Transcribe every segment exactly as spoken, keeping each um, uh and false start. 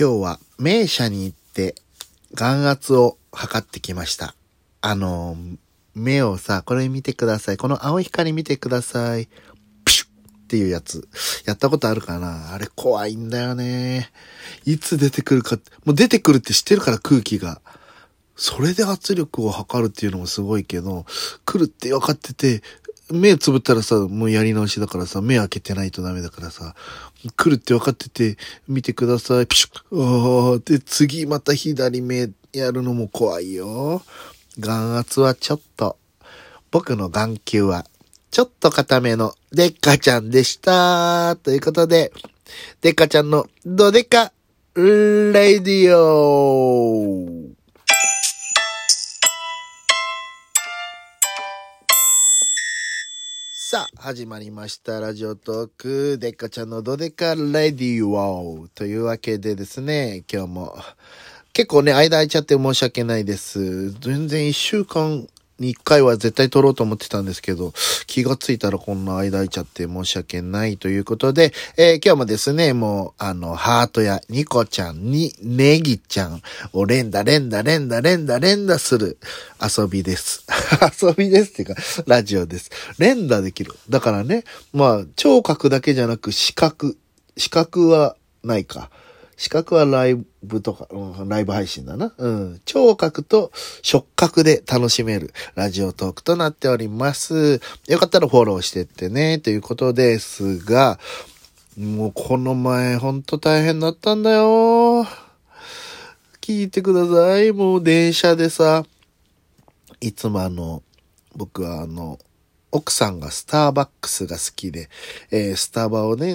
今日は名車に行って眼圧を測ってきました。あの、目をさ、これ見てください。この青い光見てください。ピシュッっていうやつ。やったことあるかな？あれ怖いんだよね。いつ出てくるか、もう出てくるって知ってるから空気が。それで圧力を測るっていうのもすごいけど、来るって分かってて、目つぶったらさ、もうやり直しだからさ、目開けてないとダメだからさ、来るって分かってて、見てください、ピシュッ、あー、で、次また左目やるのも怖いよ。眼圧はちょっと、僕の眼球は、ちょっと固めのデッカちゃんでした。ということで、デッカちゃんのドデカレディオ。さあ始まりましたラジオトークデカちゃんのドデカレディオというわけでですね、今日も結構ね間空いちゃって申し訳ないです。全然いっしゅうかんにいっかいは絶対撮ろうと思ってたんですけど、気がついたらこんな間空いちゃって申し訳ないということで、えー、今日もですね、もうあのハートやニコちゃんにネギちゃんを連打連打連打連打連打する遊びです遊びですっていうかラジオです。連打できる。だからね、まあ聴覚だけじゃなく視覚、視覚はないか、視覚はライブとか、うん、ライブ配信だな。うん。聴覚と触覚で楽しめるラジオトークとなっております。よかったらフォローしてってね、ということですが、もうこの前ほんと大変だったんだよ。聞いてください。もう電車でさ、いつもあの、僕はあの、奥さんがスターバックスが好きで、えー、スタバをね、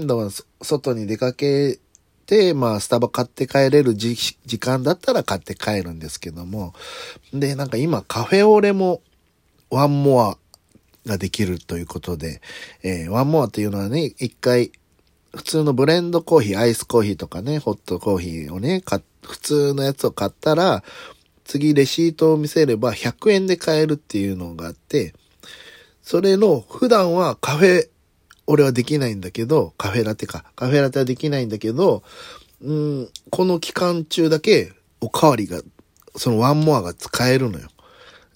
外に出かけ、で、まあ、スタバ買って帰れる時間だったら買って帰るんですけども。で、なんか今、カフェオレも、ワンモアができるということで、えー、ワンモアっていうのはね、一回、普通のブレンドコーヒー、アイスコーヒーとかね、ホットコーヒーをね、買普通のやつを買ったら、次レシートを見せればひゃくえんで買えるっていうのがあって、それの、普段はカフェ、俺はできないんだけど、カフェラテか。カフェラテはできないんだけど、うん、この期間中だけ、おかわりが、そのワンモアが使えるのよ。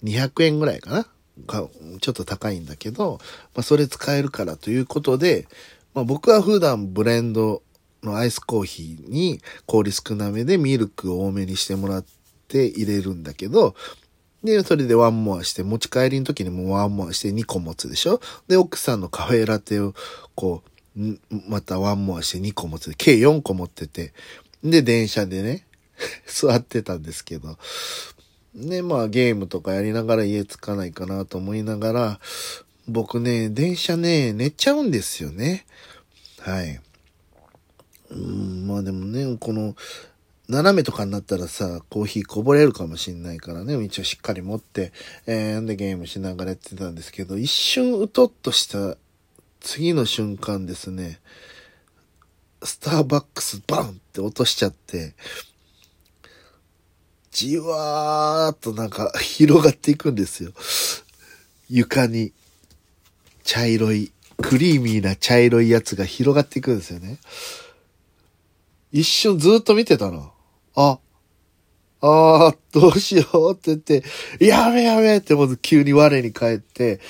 にひゃくえんぐらいかなか、ちょっと高いんだけど、まあそれ使えるからということで、まあ僕は普段ブレンドのアイスコーヒーに氷少なめでミルクを多めにしてもらって入れるんだけど、で、それでワンモアして、持ち帰りの時にもワンモアしてにこ持つでしょ？で、奥さんのカフェラテを、こう、またワンモアしてにこ持つ。計よんこ持ってて。で、電車でね、座ってたんですけど。で、まあ、ゲームとかやりながら家着かないかなと思いながら、僕ね、電車ね、寝ちゃうんですよね。はい。うん、まあでもね、この、斜めとかになったらさ、コーヒーこぼれるかもしんないからね、一応しっかり持って、えー、でゲームしながらやってたんですけど、一瞬うとっとした次の瞬間ですね、スターバックスバンって落としちゃって、じわーっとなんか広がっていくんですよ。床に茶色い、クリーミーな茶色いやつが広がっていくんですよね。一瞬ずーっと見てたの。あ、あー、どうしようって言って、やべやべってまず急に我に返って、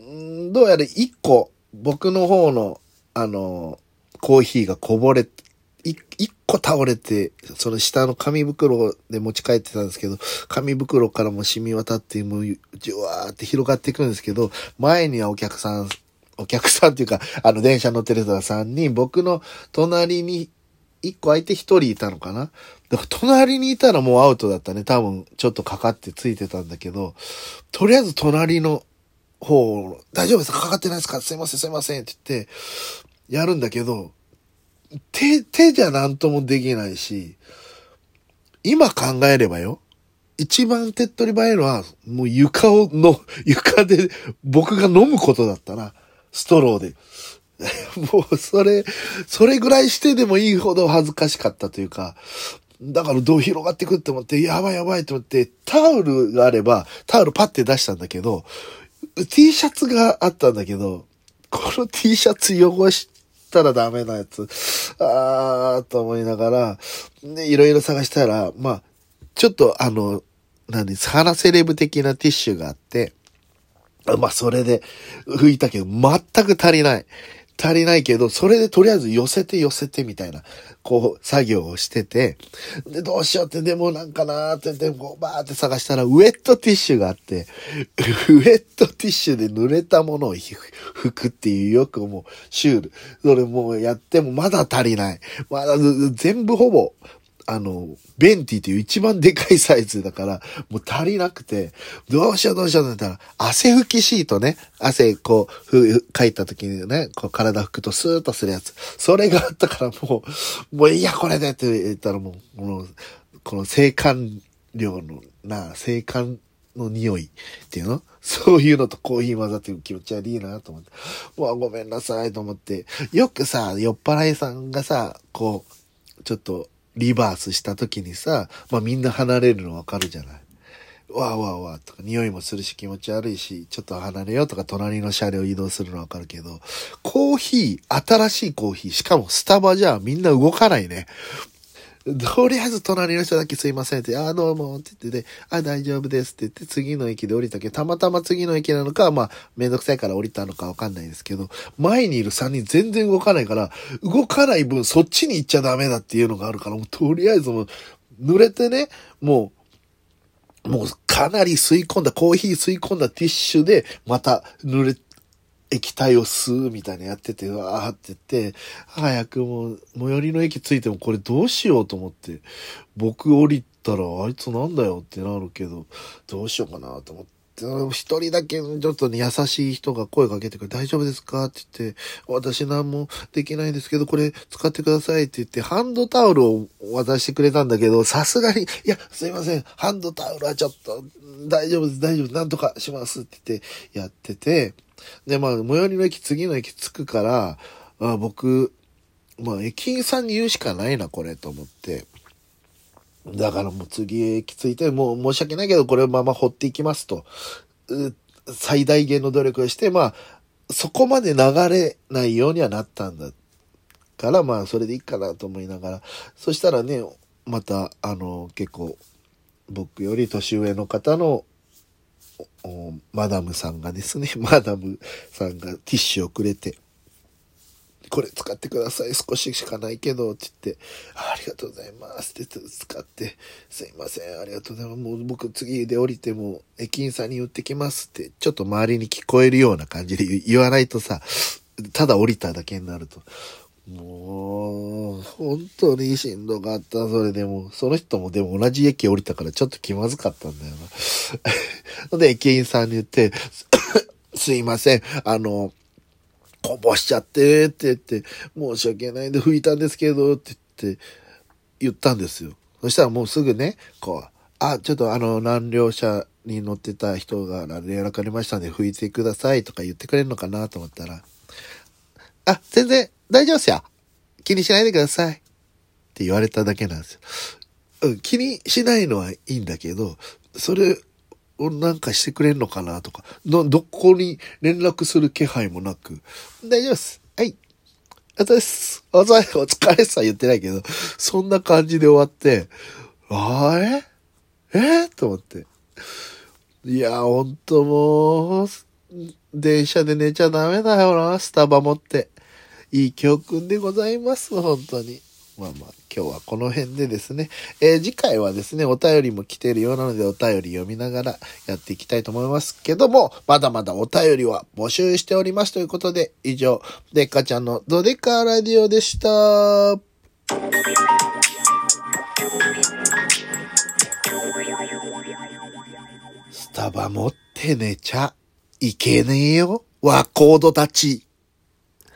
んーどうやら一個、僕の方の、あのー、コーヒーがこぼれ、一個倒れて、その下の紙袋で持ち帰ってたんですけど、紙袋からも染み渡って、もう、じゅわーって広がっていくんですけど、前にはお客さん、お客さんっていうか、あの、電車乗ってる人がさんにん、僕の隣に、一個相手一人いたのかな。だから隣にいたらもうアウトだったね。多分ちょっとかかってついてたんだけど、とりあえず隣の方、大丈夫ですか？かかってないですか？すいませんすいませんって言ってやるんだけど、手手じゃなんともできないし、今考えればよ、一番手っ取り早いのはもう床をの床で僕が飲むことだったな。ストローで。もう、それ、それぐらいしてでもいいほど恥ずかしかったというか、だからどう広がってくって思って、やばいやばいと思って、タオルがあれば、タオルパッて出したんだけど、T シャツがあったんだけど、この T シャツ汚ししたらダメなやつ、あーと思いながら、いろいろ探したら、まあ、ちょっとあの、何、鼻セレブ的なティッシュがあって、まあ、それで拭いたけど、全く足りない。足りないけど、それでとりあえず寄せて寄せてみたいな、こう、作業をしてて、で、どうしようって、でもなんかなーって、でも、ばーって探したら、ウェットティッシュがあって、ウェットティッシュで濡れたものを拭くっていう、よくもう、シュール。それもうやっても、まだ足りない。まだ、全部ほぼ、あの、ベンティという一番でかいサイズだから、もう足りなくて、どうしようどうしようって言ったら、汗拭きシートね。汗、こう、ふ、かいた時にね、こう体拭くとスーッとするやつ。それがあったからもう、もういいや、これでって言ったらもう、この、この生還量の、な、生還の匂いっていうの？そういうのとコーヒー混ざって気持ち悪いなと思って。もうごめんなさいと思って。よくさ、酔っ払いさんがさ、こう、ちょっと、リバースした時にさ、まあみんな離れるのわかるじゃない。わーわーわーとか匂いもするし気持ち悪いし、ちょっと離れようとか隣の車両移動するのわかるけど、コーヒー、新しいコーヒー、しかもスタバじゃみんな動かないね。とりあえず隣の人だけすいませんって、あ、どうもって言ってて、あ、大丈夫ですって言って次の駅で降りたけど、たまたま次の駅なのか、まあめんどくさいから降りたのかわかんないですけど、前にいるさんにん全然動かないから、動かない分そっちに行っちゃダメだっていうのがあるから、もうとりあえずもう濡れてね、もう、もうかなり吸い込んだ、コーヒー吸い込んだティッシュで、また濡れて、液体を吸うみたいなやってて、わーって言って、早くもう、最寄りの駅着いてもこれどうしようと思って、僕降りたらあいつなんだよってなるけど、どうしようかなと思って、一人だけちょっとね、優しい人が声かけてくれ、大丈夫ですかって言って、私何もできないんですけど、これ使ってくださいって言って、ハンドタオルを渡してくれたんだけど、さすがに、いや、すいません、ハンドタオルはちょっと、大丈夫です、大丈夫です、なんとかしますって言って、やってて、で、まあ、最寄りの駅、次の駅着くから、あ、僕、まあ、駅員さんに言うしかないな、これ、と思って。だからもう次駅着いて、もう申し訳ないけど、これをまま放っていきますと。最大限の努力をして、まあ、そこまで流れないようにはなったんだから、まあ、それでいいかなと思いながら。そしたらね、また、あの、結構、僕より年上の方の、マダムさんがですね、マダムさんがティッシュをくれて、これ使ってください、少ししかないけどって言って、ありがとうございますって使って、すいません、ありがとうございます、もう僕次で降りても駅員さんに言ってきますって、ちょっと周りに聞こえるような感じで言わないとさ、ただ降りただけになると、もう本当にしんどかった。それでもその人もでも同じ駅降りたからちょっと気まずかったんだよなで駅員さんに言ってすいません、あのこぼしちゃってって言って、申し訳ないんで拭いたんですけどって言って言ったんですよ。そしたらもうすぐね、こう、あ、ちょっとあの難両車に乗ってた人が連絡ありましたんで拭いてくださいとか言ってくれるのかなと思ったら、あ、全然大丈夫っすよ。気にしないでください。って言われただけなんですよ。うん、気にしないのはいいんだけど、それをなんかしてくれんのかなとか、ど、どこに連絡する気配もなく、大丈夫っす。はい。ありがとうございます。お疲れっすは言ってないけど、そんな感じで終わって、あれ？え？と思って。いや、ほんともう、電車で寝ちゃダメだよな、スタバ持って。いい教訓でございます、本当に。まあまあ、今日はこの辺でですね。えー、次回はですね、お便りも来ているようなので、お便り読みながらやっていきたいと思いますけども、まだまだお便りは募集しておりますということで、以上、デカちゃんのドデカラジオでした。スタバ持って寝ちゃいけねえよ、若人たち。